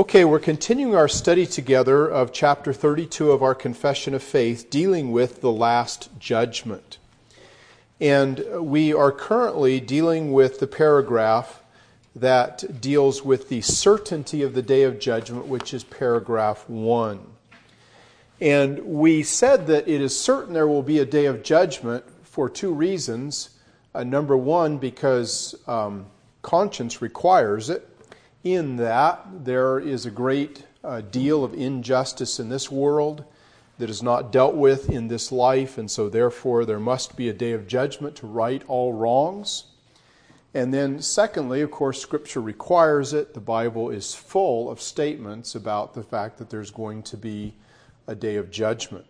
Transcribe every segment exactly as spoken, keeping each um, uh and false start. Okay, we're continuing our study together of chapter thirty-two of our Confession of Faith, dealing with the Last Judgment. And we are currently dealing with the paragraph that deals with the certainty of the Day of Judgment, which is paragraph one. And we said that it is certain there will be a Day of Judgment for two reasons. Uh, number one, because um, conscience requires it, in that there is a great uh, deal of injustice in this world that is not dealt with in this life, and so therefore there must be a day of judgment to right all wrongs. And then secondly, of course, Scripture requires it. The Bible is full of statements about the fact that there's going to be a day of judgment.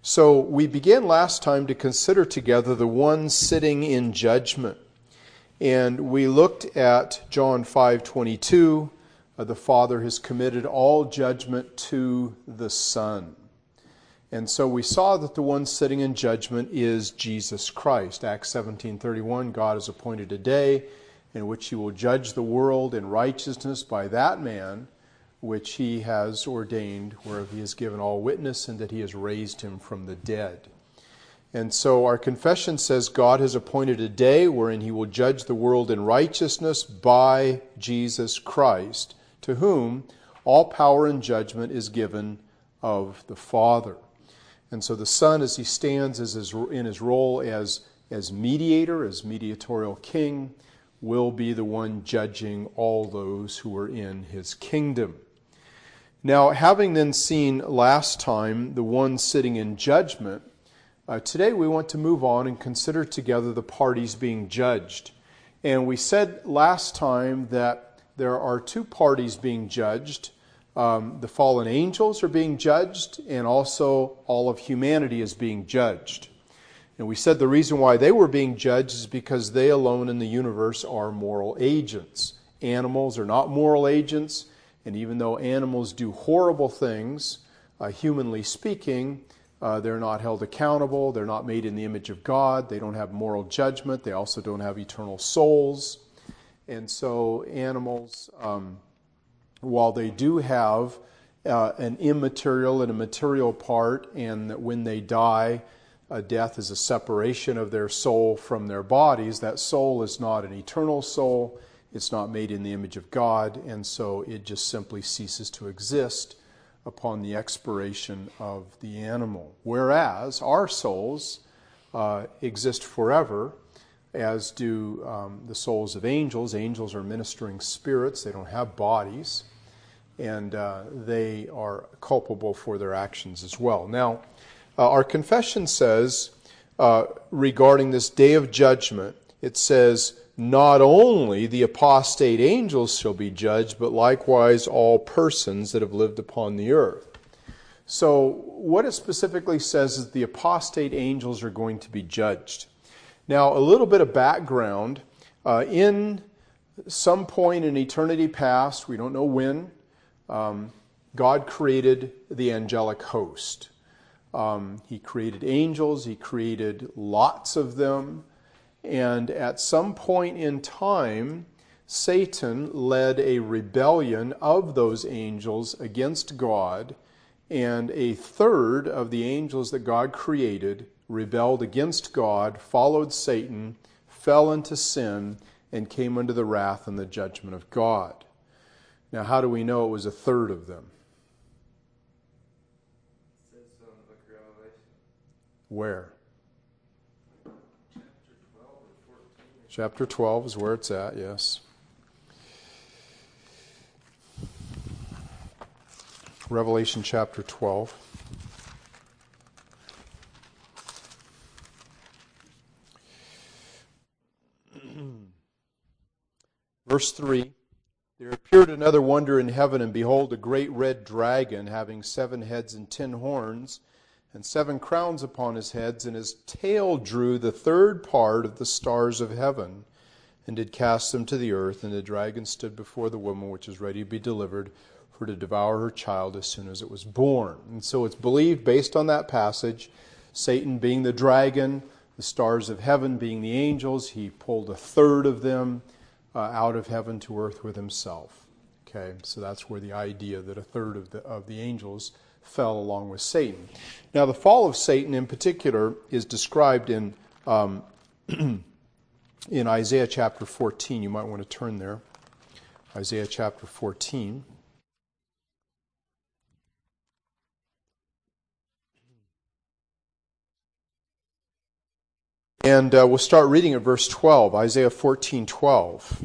So we began last time to consider together the one sitting in judgment. And we looked at John five twenty-two, uh, the Father has committed all judgment to the Son. And so we saw that the one sitting in judgment is Jesus Christ. Acts seventeen thirty-one, God has appointed a day in which he will judge the world in righteousness by that man which he has ordained, whereof he has given all witness, and that he has raised him from the dead. And so our confession says God has appointed a day wherein he will judge the world in righteousness by Jesus Christ, to whom all power and judgment is given of the Father. And so the Son, as he stands as his, in his role as, as mediator, as mediatorial king, will be the one judging all those who are in his kingdom. Now, having then seen last time the one sitting in judgment, Uh, today we want to move on and consider together the parties being judged. And we said last time that there are two parties being judged. Um, the fallen angels are being judged, and also all of humanity is being judged. And we said the reason why they were being judged is because they alone in the universe are moral agents. Animals are not moral agents, and even though animals do horrible things, uh, humanly speaking, Uh, they're not held accountable. They're not made in the image of God. They don't have moral judgment. They also don't have eternal souls. And so animals, um, while they do have uh, an immaterial and a material part, and that when they die, uh, death is a separation of their soul from their bodies, that soul is not an eternal soul. It's not made in the image of God. And so it just simply ceases to exist upon the expiration of the animal. Whereas our souls uh, exist forever, as do um, the souls of angels. Angels are ministering spirits. They don't have bodies. And uh, they are culpable for their actions as well. Now, uh, our confession says, uh, regarding this day of judgment, it says, not only the apostate angels shall be judged, but likewise all persons that have lived upon the earth. So what it specifically says is the apostate angels are going to be judged. Now, a little bit of background. Uh, in some point in eternity past, we don't know when, um, God created the angelic host. Um, he created angels. He created lots of them. And at some point in time, Satan led a rebellion of those angels against God, and a third of the angels that God created rebelled against God, followed Satan, fell into sin, and came under the wrath and the judgment of God. Now, how do we know it was a third of them? It says so in the book of Revelation. Where? Chapter twelve is where it's at, yes. Revelation chapter twelve. Verse three, there appeared another wonder in heaven, and behold, a great red dragon, having seven heads and ten horns, and seven crowns upon his heads, and his tail drew the third part of the stars of heaven, and did cast them to the earth. And the dragon stood before the woman, which is ready to be delivered, for to devour her child as soon as it was born. And so it's believed, based on that passage, Satan being the dragon, the stars of heaven being the angels, he pulled a third of them uh, out of heaven to earth with himself. Okay, so that's where the idea that a third of the, of the angels fell along with Satan. Now, the fall of Satan in particular is described in um, in Isaiah chapter fourteen. You might want to turn there. Isaiah chapter fourteen. And uh, we'll start reading at verse twelve, Isaiah fourteen, twelve.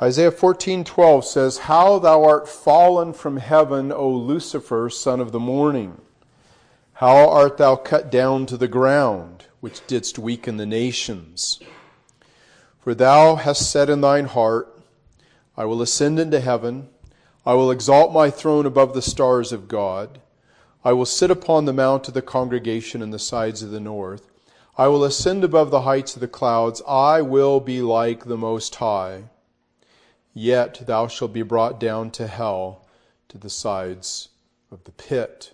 Isaiah fourteen, twelve says, "How thou art fallen from heaven, O Lucifer, son of the morning! How art thou cut down to the ground, which didst weaken the nations? For thou hast said in thine heart, I will ascend into heaven, I will exalt my throne above the stars of God. I will sit upon the mount of the congregation in the sides of the north. I will ascend above the heights of the clouds. I will be like the Most High. Yet thou shalt be brought down to hell, to the sides of the pit.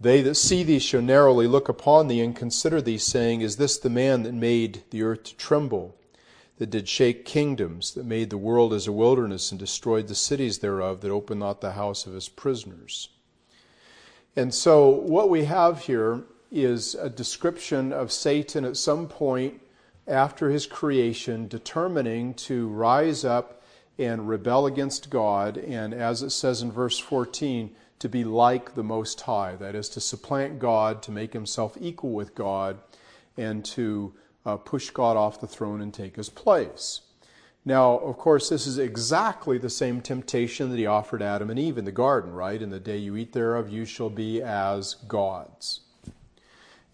They that see thee shall narrowly look upon thee and consider thee, saying, Is this the man that made the earth to tremble? That did shake kingdoms, that made the world as a wilderness and destroyed the cities thereof, that opened not the house of his prisoners." And so what we have here is a description of Satan at some point after his creation determining to rise up and rebel against God, and as it says in verse fourteen, to be like the Most High, that is to supplant God, to make himself equal with God, and to Uh, push God off the throne and take his place. Now, of course, this is exactly the same temptation that he offered Adam and Eve in the garden, right? "In the day you eat thereof, you shall be as gods."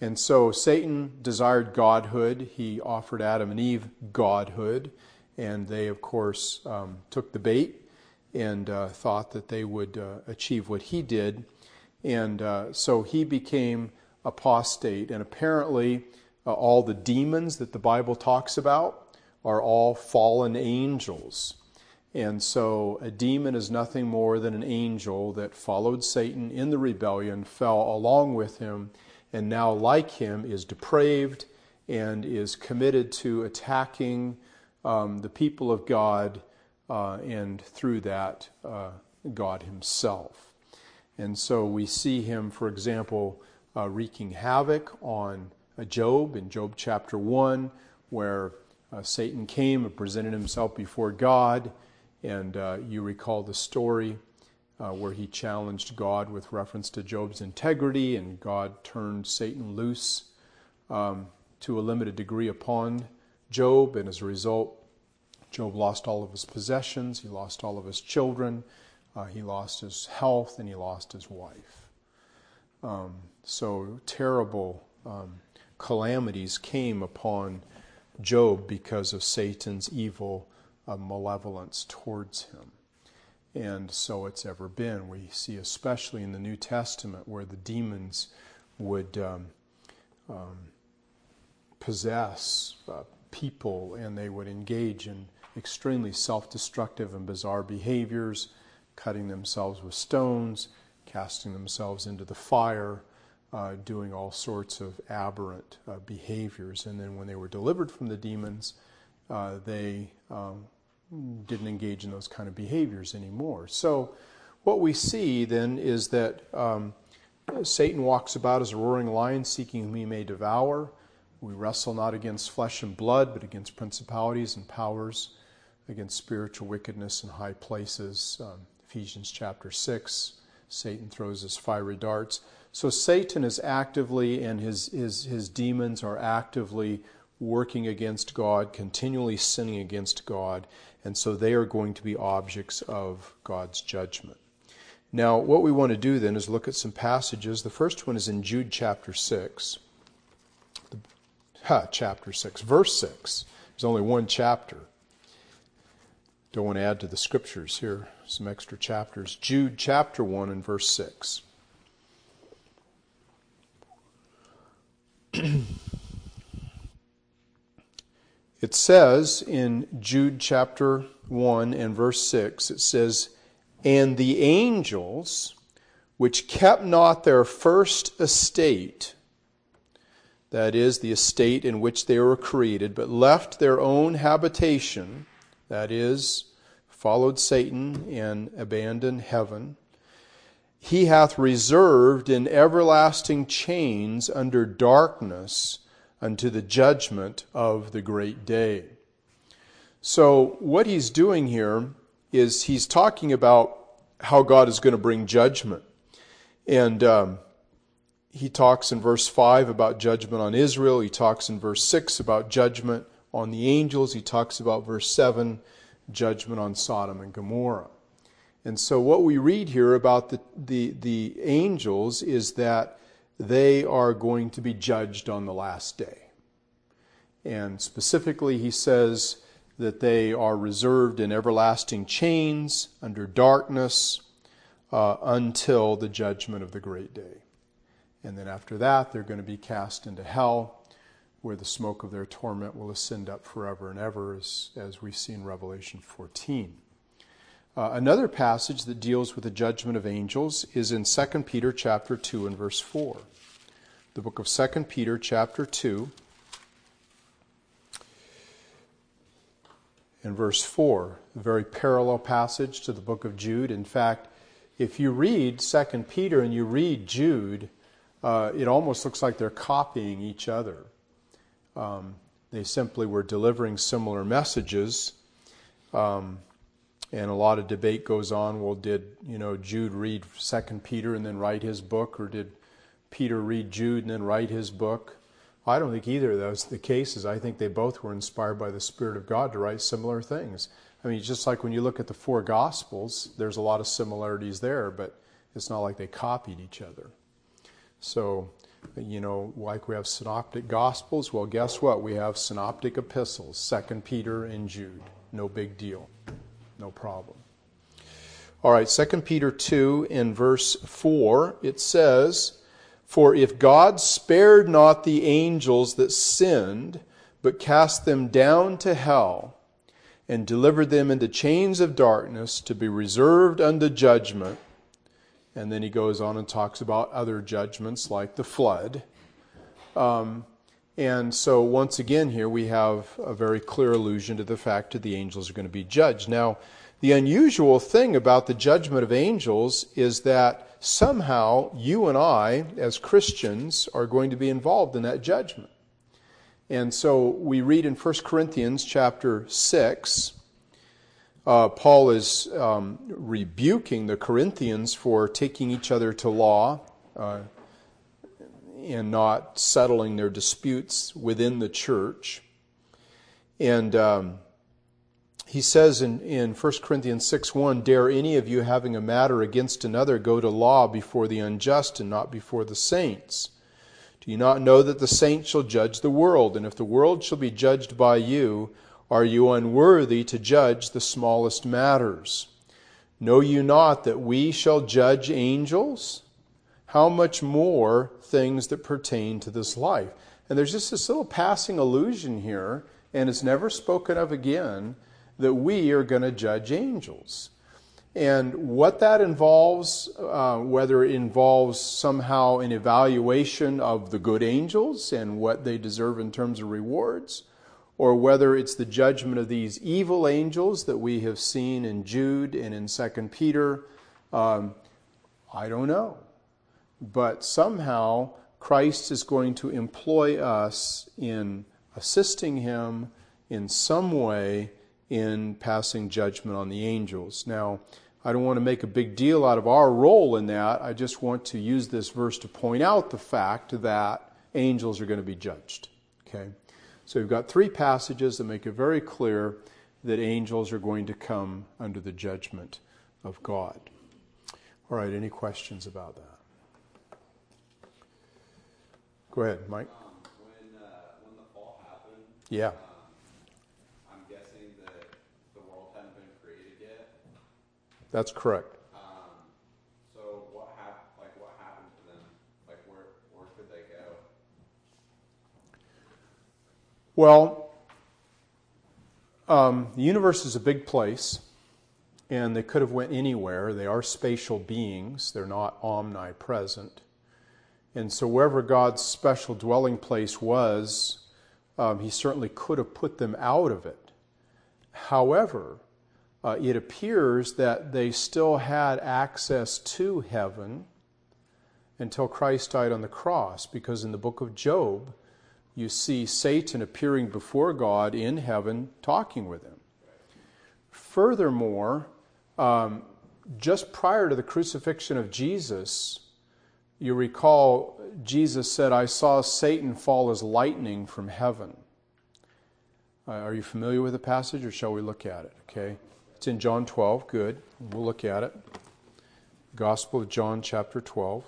And so Satan desired godhood. He offered Adam and Eve godhood. And they, of course, um, took the bait and uh, thought that they would uh, achieve what he did. And uh, so he became apostate. And apparently, Uh, all the demons that the Bible talks about are all fallen angels. And so a demon is nothing more than an angel that followed Satan in the rebellion, fell along with him, and now like him is depraved and is committed to attacking um, the people of God uh, and through that uh, God himself. And so we see him, for example, uh, wreaking havoc on Job, in Job chapter one, where uh, Satan came and presented himself before God. And uh, you recall the story uh, where he challenged God with reference to Job's integrity, and God turned Satan loose um, to a limited degree upon Job. And as a result, Job lost all of his possessions, he lost all of his children, uh, he lost his health, and he lost his wife. Um, so terrible Um, calamities came upon Job because of Satan's evil uh, malevolence towards him. And so it's ever been. We see especially in the New Testament where the demons would um, um, possess uh, people, and they would engage in extremely self-destructive and bizarre behaviors, cutting themselves with stones, casting themselves into the fire, Uh, doing all sorts of aberrant uh, behaviors. And then when they were delivered from the demons, uh, they um, didn't engage in those kind of behaviors anymore. So what we see then is that um, Satan walks about as a roaring lion, seeking whom he may devour. We wrestle not against flesh and blood, but against principalities and powers, against spiritual wickedness in high places. Um, Ephesians chapter six, Satan throws his fiery darts. So Satan is actively, and his, his his demons are actively working against God, continually sinning against God, and so they are going to be objects of God's judgment. Now, what we want to do then is look at some passages. The first one is in Jude chapter six. The, huh, chapter six, verse six. There's only one chapter. Don't want to add to the scriptures here, some extra chapters. Jude chapter one and verse six. It says in Jude chapter one and verse six, it says, "And the angels, which kept not their first estate, that is, the estate in which they were created, but left their own habitation, that is, followed Satan and abandoned heaven, he hath reserved in everlasting chains under darkness unto the judgment of the great day. So what he's doing here is he's talking about how God is going to bring judgment. And um, he talks in verse five about judgment on Israel. He talks in verse six about judgment on the angels. He talks about verse seven judgment on Sodom and Gomorrah. And so what we read here about the, the, the angels is that they are going to be judged on the last day. And specifically, he says that they are reserved in everlasting chains under darkness uh, until the judgment of the great day. And then after that, they're going to be cast into hell, where the smoke of their torment will ascend up forever and ever, as, as we see in Revelation fourteen. Uh, another passage that deals with the judgment of angels is in Second Peter chapter two and verse four. The book of Second Peter chapter two and verse four, a very parallel passage to the book of Jude. In fact, if you read Second Peter and you read Jude, uh, it almost looks like they're copying each other. Um, they simply were delivering similar messages. Um And a lot of debate goes on. Well, did you know Jude read Second Peter and then write his book? Or did Peter read Jude and then write his book? I don't think either of those are the cases. I think they both were inspired by the Spirit of God to write similar things. I mean, just like when you look at the four Gospels, there's a lot of similarities there, but it's not like they copied each other. So, you know, like we have synoptic Gospels, well, guess what? We have synoptic epistles, Second Peter and Jude. No big deal. No problem. All right, Second Peter two in verse four, it says, "For if God spared not the angels that sinned, but cast them down to hell, and delivered them into chains of darkness to be reserved unto judgment," and then he goes on and talks about other judgments like the flood. Um, And so once again here we have a very clear allusion to the fact that the angels are going to be judged. Now, the unusual thing about the judgment of angels is that somehow you and I, as Christians, are going to be involved in that judgment. And so we read in First Corinthians chapter six, uh, Paul is um, rebuking the Corinthians for taking each other to law, uh and not settling their disputes within the church. And um, he says in, in First Corinthians six one, "Dare any of you, having a matter against another, go to law before the unjust and not before the saints? Do you not know that the saints shall judge the world? And if the world shall be judged by you, are you unworthy to judge the smallest matters? Know you not that we shall judge angels? How much more things that pertain to this life?" And there's just this little passing allusion here, and it's never spoken of again, that we are going to judge angels. And what that involves, uh, whether it involves somehow an evaluation of the good angels and what they deserve in terms of rewards, or whether it's the judgment of these evil angels that we have seen in Jude and in Second Peter, um, I don't know. But somehow Christ is going to employ us in assisting him in some way in passing judgment on the angels. Now, I don't want to make a big deal out of our role in that. I just want to use this verse to point out the fact that angels are going to be judged. Okay? So we've got three passages that make it very clear that angels are going to come under the judgment of God. All right, any questions about that? Go ahead, Mike. Um, when, uh, when the fall happened, yeah. um, I'm guessing that the world hadn't been created yet. That's correct. Um, so what hap- like what happened to them? Like where where could they go? Well, um, the universe is a big place, and they could have went anywhere. They are spatial beings. They're not omnipresent. And so wherever God's special dwelling place was, um, he certainly could have put them out of it. However, uh, it appears that they still had access to heaven until Christ died on the cross, because in the book of Job, you see Satan appearing before God in heaven, talking with him. Furthermore, um, just prior to the crucifixion of Jesus, you recall Jesus said, "I saw Satan fall as lightning from heaven." Uh, are you familiar with the passage, or shall we look at it? Okay, it's in John twelve. Good, we'll look at it. Gospel of John, chapter twelve.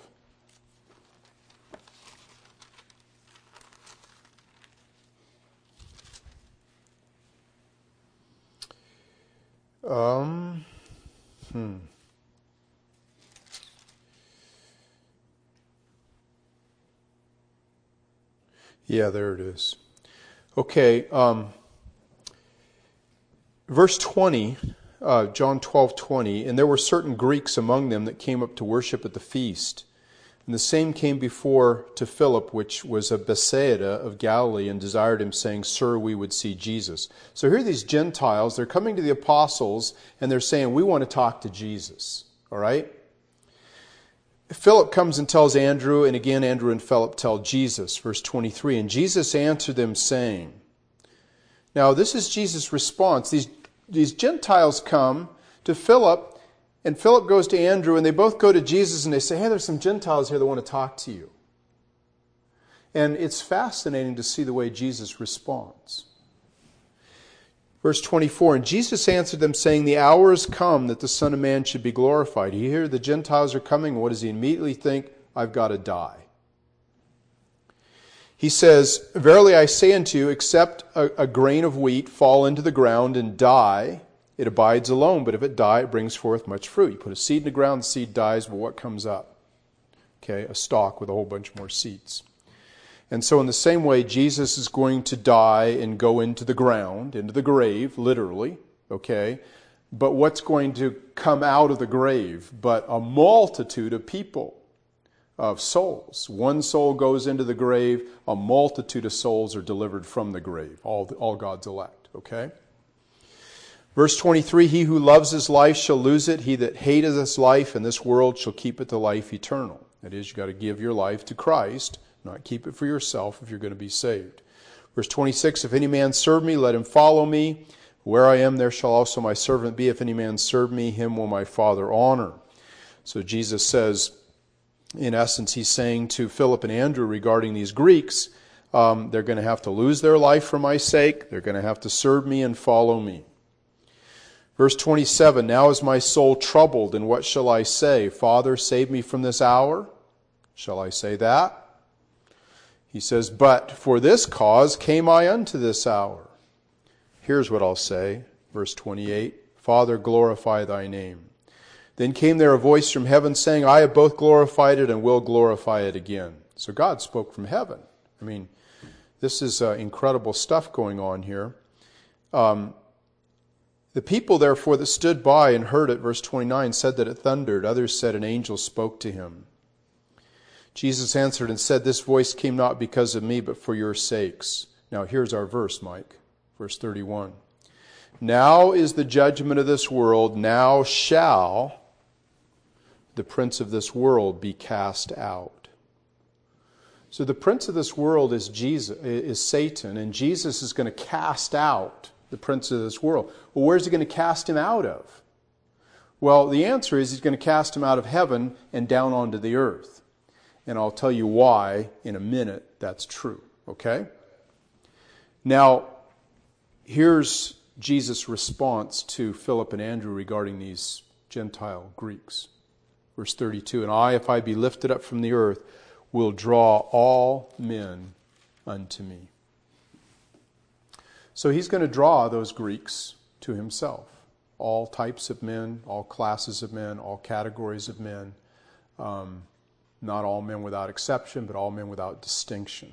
Um, hmm. Yeah, there it is. Okay, um, verse twenty, uh, John twelve twenty, "And there were certain Greeks among them that came up to worship at the feast. And the same came before to Philip, which was of Bethsaida of Galilee, and desired him, saying, Sir, we would see Jesus." So here are these Gentiles, they're coming to the apostles, and they're saying, we want to talk to Jesus. All right? Philip comes and tells Andrew, and again Andrew and Philip tell Jesus. Verse twenty-three, "And Jesus answered them, saying," now this is Jesus' response. These, these Gentiles come to Philip, and Philip goes to Andrew, and they both go to Jesus, and they say, "Hey, there's some Gentiles here that want to talk to you." And it's fascinating to see the way Jesus responds. Verse twenty-four, "And Jesus answered them, saying, The hour is come that the Son of Man should be glorified." Here the Gentiles are coming. What does he immediately think? I've got to die. He says, "Verily I say unto you, except a, a grain of wheat fall into the ground and die, it abides alone, but if it die, it brings forth much fruit." You put a seed in the ground, the seed dies, but what comes up? Okay, a stalk with a whole bunch more seeds. And so in the same way, Jesus is going to die and go into the ground, into the grave, literally, okay? But what's going to come out of the grave but a multitude of people, of souls? One soul goes into the grave, a multitude of souls are delivered from the grave, all, all God's elect, okay? Verse twenty-three, "He who loves his life shall lose it. He that hateth his life in this world shall keep it to life eternal." That is, you've got to give your life to Christ, not keep it for yourself if you're going to be saved. Verse twenty-six, "If any man serve me, let him follow me. Where I am, there shall also my servant be. If any man serve me, him will my Father honor." So Jesus says, in essence, he's saying to Philip and Andrew regarding these Greeks, um, they're going to have to lose their life for my sake. They're going to have to serve me and follow me. Verse twenty-seven, "Now is my soul troubled, and what shall I say? Father, save me from this hour." Shall I say that? He says, "But for this cause came I unto this hour." Here's what I'll say. Verse twenty-eight, "Father, glorify thy name." Then came there a voice from heaven saying, "I have both glorified it and will glorify it again." So God spoke from heaven. I mean, this is uh, incredible stuff going on here. Um, "The people, therefore, that stood by and heard it," verse twenty-nine, "said that it thundered. Others said an angel spoke to him. Jesus answered and said, This voice came not because of me, but for your sakes." Now here's our verse, Mike. Verse thirty-one. "Now is the judgment of this world. Now shall the prince of this world be cast out." So the prince of this world is Jesus, is Satan, and Jesus is going to cast out the prince of this world. Well, where's he going to cast him out of? Well, the answer is he's going to cast him out of heaven and down onto the earth. And I'll tell you why in a minute that's true, okay? Now, here's Jesus' response to Philip and Andrew regarding these Gentile Greeks. Verse thirty-two, "And I, if I be lifted up from the earth, will draw all men unto me." So he's going to draw those Greeks to himself. All types of men, all classes of men, all categories of men. Um, not all men without exception, but all men without distinction.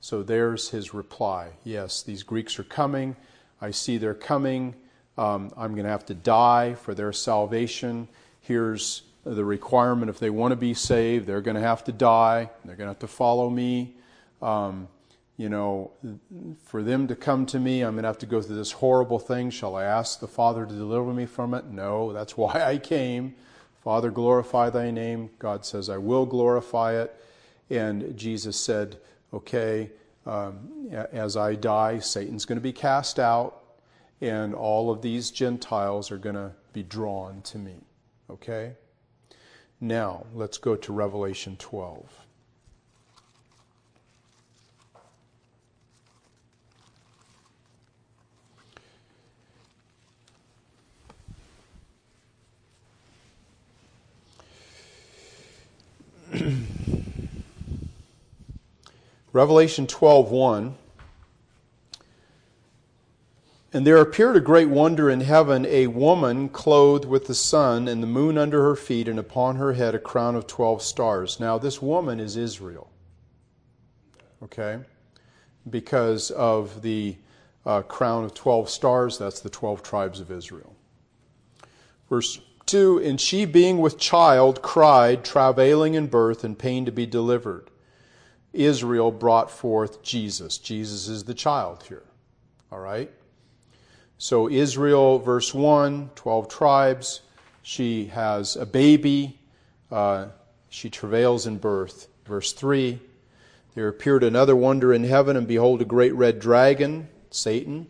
So there's his reply. Yes, these Greeks are coming. I see they're coming. Um, I'm going to have to die for their salvation. Here's the requirement if they want to be saved, they're going to have to die, they're going to have to follow me. Um, you know, for them to come to me, I'm going to have to go through this horrible thing. Shall I ask the Father to deliver me from it? No, that's why I came. Father, glorify thy name. God says, I will glorify it. And Jesus said, okay, um, as I die, Satan's going to be cast out, and all of these Gentiles are going to be drawn to me. Okay? Now, let's go to Revelation twelve. Revelation twelve one. And there appeared a great wonder in heaven, a woman clothed with the sun and the moon under her feet, and upon her head a crown of twelve stars. Now, this woman is Israel, okay? Because of the uh, crown of twelve stars, that's the twelve tribes of Israel. Verse two, and she, being with child, cried, travailing in birth and pain to be delivered. Israel brought forth Jesus. Jesus is the child here, all right? So Israel, verse one, twelve tribes, she has a baby, uh, she travails in birth. Verse three, there appeared another wonder in heaven, and behold, a great red dragon, Satan,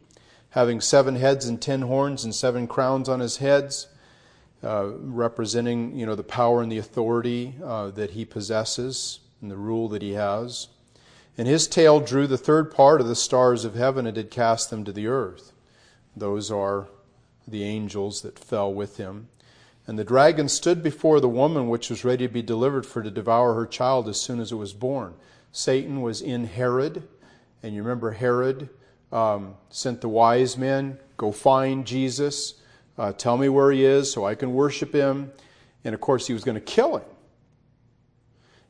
having seven heads and ten horns and seven crowns on his heads, uh, representing, you know, the power and the authority uh, that he possesses and the rule that he has. And his tail drew the third part of the stars of heaven and did cast them to the earth. Those are the angels that fell with him. And the dragon stood before the woman which was ready to be delivered, for to devour her child as soon as it was born. Satan was in Herod. And you remember Herod um, sent the wise men, go find Jesus. Uh, tell me where he is so I can worship him. And of course he was going to kill him.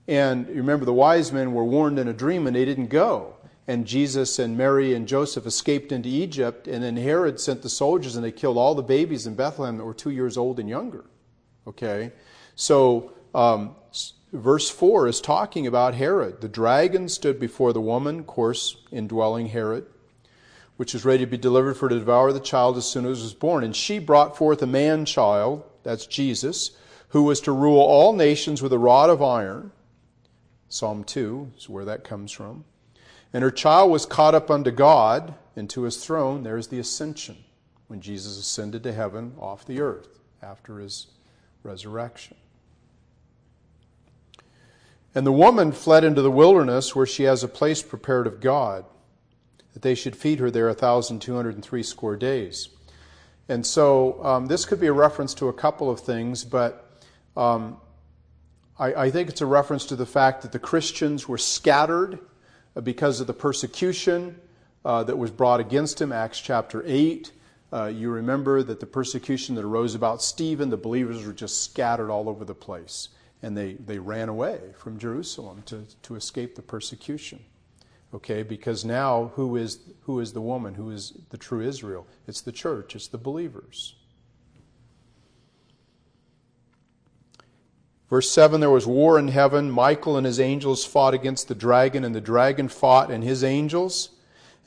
And you remember the wise men were warned in a dream and they didn't go. And Jesus and Mary and Joseph escaped into Egypt, and then Herod sent the soldiers and they killed all the babies in Bethlehem that were two years old and younger. Okay, so um, verse four is talking about Herod. The dragon stood before the woman, of course, indwelling Herod, which was ready to be delivered for to devour the child as soon as it was born. And she brought forth a man-child, that's Jesus, who was to rule all nations with a rod of iron. Psalm two is where that comes from. And her child was caught up unto God and to his throne. There's the ascension, when Jesus ascended to heaven off the earth after his resurrection. And the woman fled into the wilderness, where she has a place prepared of God, that they should feed her there a thousand two hundred and threescore days. And so um, this could be a reference to a couple of things, but um, I, I think it's a reference to the fact that the Christians were scattered because of the persecution uh, that was brought against him. Acts chapter eight, uh, you remember that the persecution that arose about Stephen, the believers were just scattered all over the place. And they, they ran away from Jerusalem to, to escape the persecution. Okay, because now who is, who is the woman? Who is the true Israel? It's the church. It's the believers. Verse seven, there was war in heaven. Michael and his angels fought against the dragon, and the dragon fought and his angels,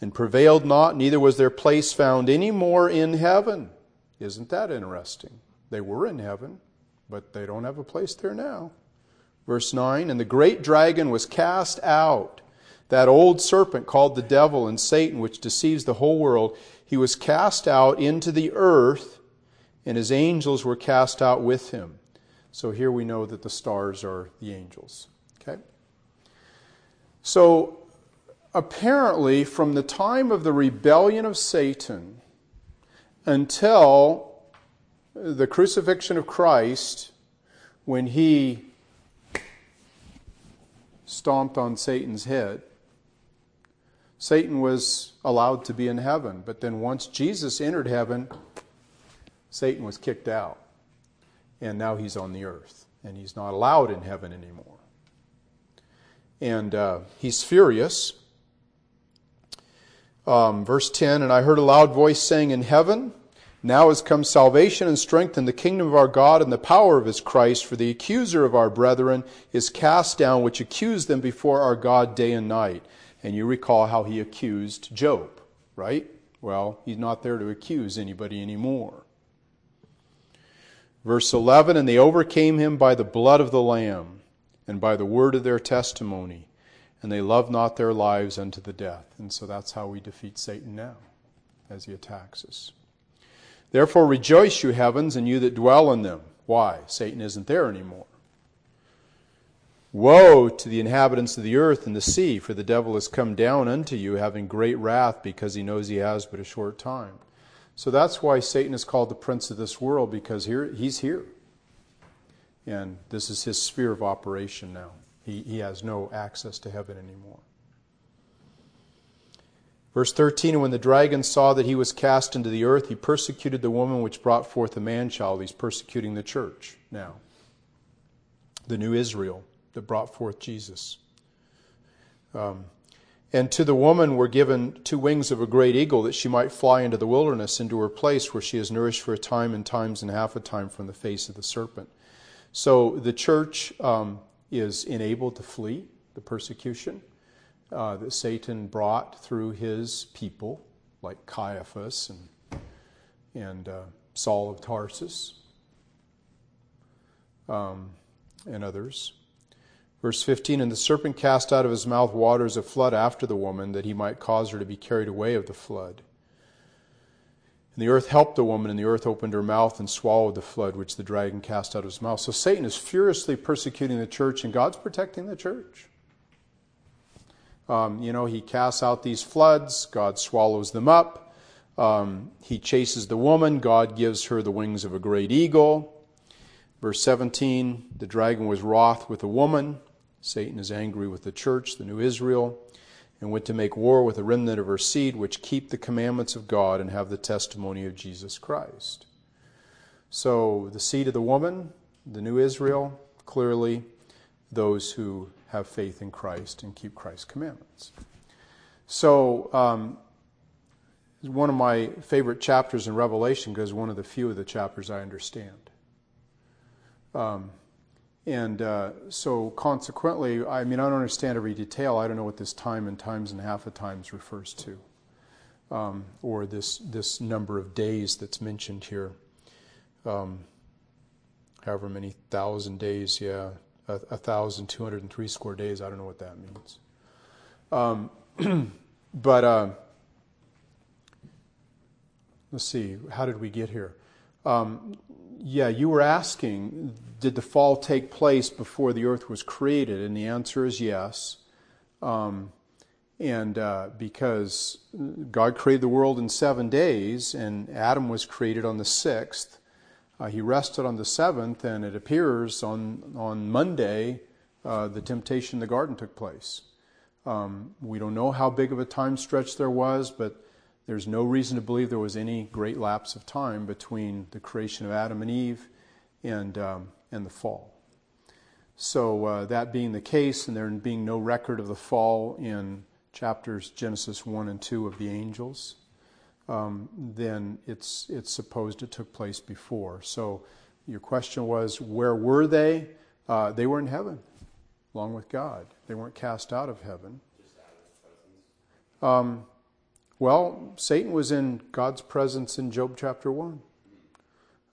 and prevailed not, neither was their place found any more in heaven. Isn't that interesting? They were in heaven, but they don't have a place there now. Verse nine, and the great dragon was cast out, that old serpent called the devil and Satan, which deceives the whole world. He was cast out into the earth, and his angels were cast out with him. So here we know that the stars are the angels, okay? So apparently from the time of the rebellion of Satan until the crucifixion of Christ, when he stomped on Satan's head, Satan was allowed to be in heaven. But then once Jesus entered heaven, Satan was kicked out. And now he's on the earth, and he's not allowed in heaven anymore. And uh, he's furious. Um, verse ten, and I heard a loud voice saying in heaven, Now has come salvation and strength in the kingdom of our God and the power of his Christ, for the accuser of our brethren is cast down, which accused them before our God day and night. And you recall how he accused Job, right? Well, he's not there to accuse anybody anymore. Verse eleven, and they overcame him by the blood of the Lamb and by the word of their testimony, and they loved not their lives unto the death. And so that's how we defeat Satan now, as he attacks us. Therefore rejoice, you heavens, and you that dwell in them. Why? Satan isn't there anymore. Woe to the inhabitants of the earth and the sea, for the devil has come down unto you, having great wrath, because he knows he has but a short time. So that's why Satan is called the prince of this world, because here he's here. And this is his sphere of operation now. He, he has no access to heaven anymore. Verse thirteen, and when the dragon saw that he was cast into the earth, he persecuted the woman which brought forth a man-child. He's persecuting the church now. The new Israel that brought forth Jesus. Um, and to the woman were given two wings of a great eagle, that she might fly into the wilderness, into her place where she is nourished for a time and times and half a time from the face of the serpent. So the church um, is enabled to flee the persecution Uh, that Satan brought through his people, like Caiaphas and, and uh, Saul of Tarsus um, and others. Verse fifteen, and the serpent cast out of his mouth waters of flood after the woman, that he might cause her to be carried away of the flood. And the earth helped the woman, and the earth opened her mouth and swallowed the flood, which the dragon cast out of his mouth. So Satan is furiously persecuting the church, and God's protecting the church. Um, you know, he casts out these floods. God swallows them up. Um, he chases the woman. God gives her the wings of a great eagle. Verse seventeen, the dragon was wroth with the woman. Satan is angry with the church, the new Israel, and went to make war with a remnant of her seed, which keep the commandments of God and have the testimony of Jesus Christ. So the seed of the woman, the new Israel, clearly those who have faith in Christ and keep Christ's commandments. So um, one of my favorite chapters in Revelation, because one of the few of the chapters I understand. Um, and uh, so consequently, I mean, I don't understand every detail. I don't know what this time and times and half a times refers to, um, or this, this number of days that's mentioned here. Um, however many thousand days, yeah. A thousand two hundred and three score days. I don't know what that means. Um, but uh, let's see. How did we get here? Um, yeah, you were asking, did the fall take place before the earth was created? And the answer is yes. Um, and uh, because God created the world in seven days, and Adam was created on the sixth. Uh, he rested on the seventh, and it appears on, on Monday uh, the temptation in the garden took place. Um, we don't know how big of a time stretch there was, but there's no reason to believe there was any great lapse of time between the creation of Adam and Eve and, um, and the fall. So uh, that being the case, and there being no record of the fall in chapters Genesis one and two of the angels, Um, then it's it's supposed it took place before. So your question was, where were they? Uh, they were in heaven, along with God. They weren't cast out of heaven. Um, well, Satan was in God's presence in Job chapter one.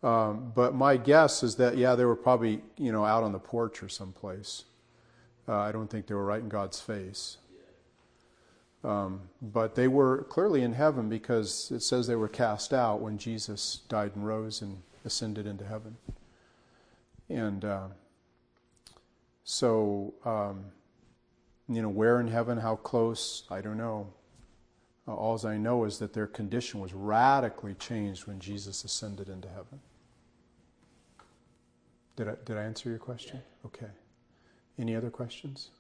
Um, but my guess is that, yeah, they were probably, you know, out on the porch or someplace. Uh, I don't think they were right in God's face. Um, but they were clearly in heaven, because it says they were cast out when Jesus died and rose and ascended into heaven. And uh, so, um, you know, where in heaven, how close, I don't know. Uh, all I know is that their condition was radically changed when Jesus ascended into heaven. Did I, did I answer your question? Okay. Any other questions?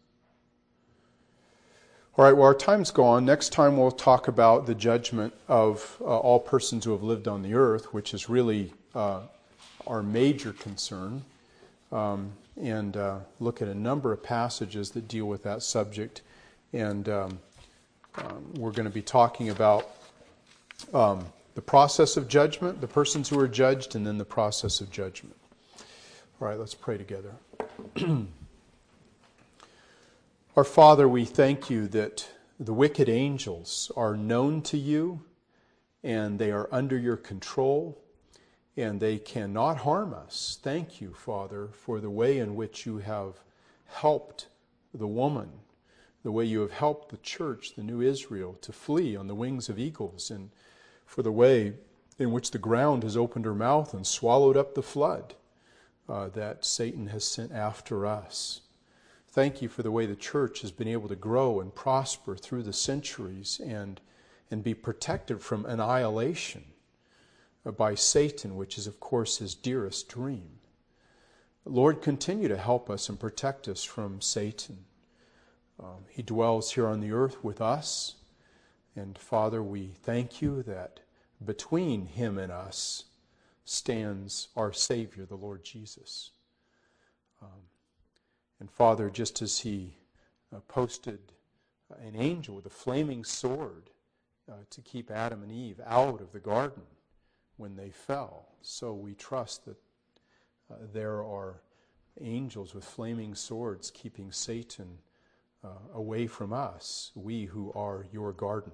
All right, well, our time's gone. Next time we'll talk about the judgment of uh, all persons who have lived on the earth, which is really uh, our major concern, um, and uh, look at a number of passages that deal with that subject. And um, um, we're going to be talking about um, the process of judgment, the persons who are judged, and then the process of judgment. All right, let's pray together. Our Father, we thank you that the wicked angels are known to you, and they are under your control, and they cannot harm us. Thank you, Father, for the way in which you have helped the woman, the way you have helped the church, the new Israel, to flee on the wings of eagles, and for the way in which the ground has opened her mouth and swallowed up the flood uh, that Satan has sent after us. Thank you for the way the church has been able to grow and prosper through the centuries and, and be protected from annihilation by Satan, which is, of course, his dearest dream. Lord, continue to help us and protect us from Satan. Um, he dwells here on the earth with us. And Father, we thank you that between him and us stands our Savior, the Lord Jesus. Um, And Father, just as he uh, posted an angel with a flaming sword uh, to keep Adam and Eve out of the garden when they fell, so we trust that uh, there are angels with flaming swords keeping Satan uh, away from us, we who are your garden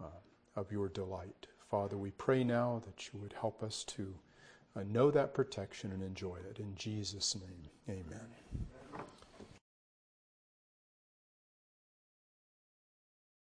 uh, of your delight. Father, we pray now that you would help us to Uh, know that protection and enjoy it. In Jesus' name, amen.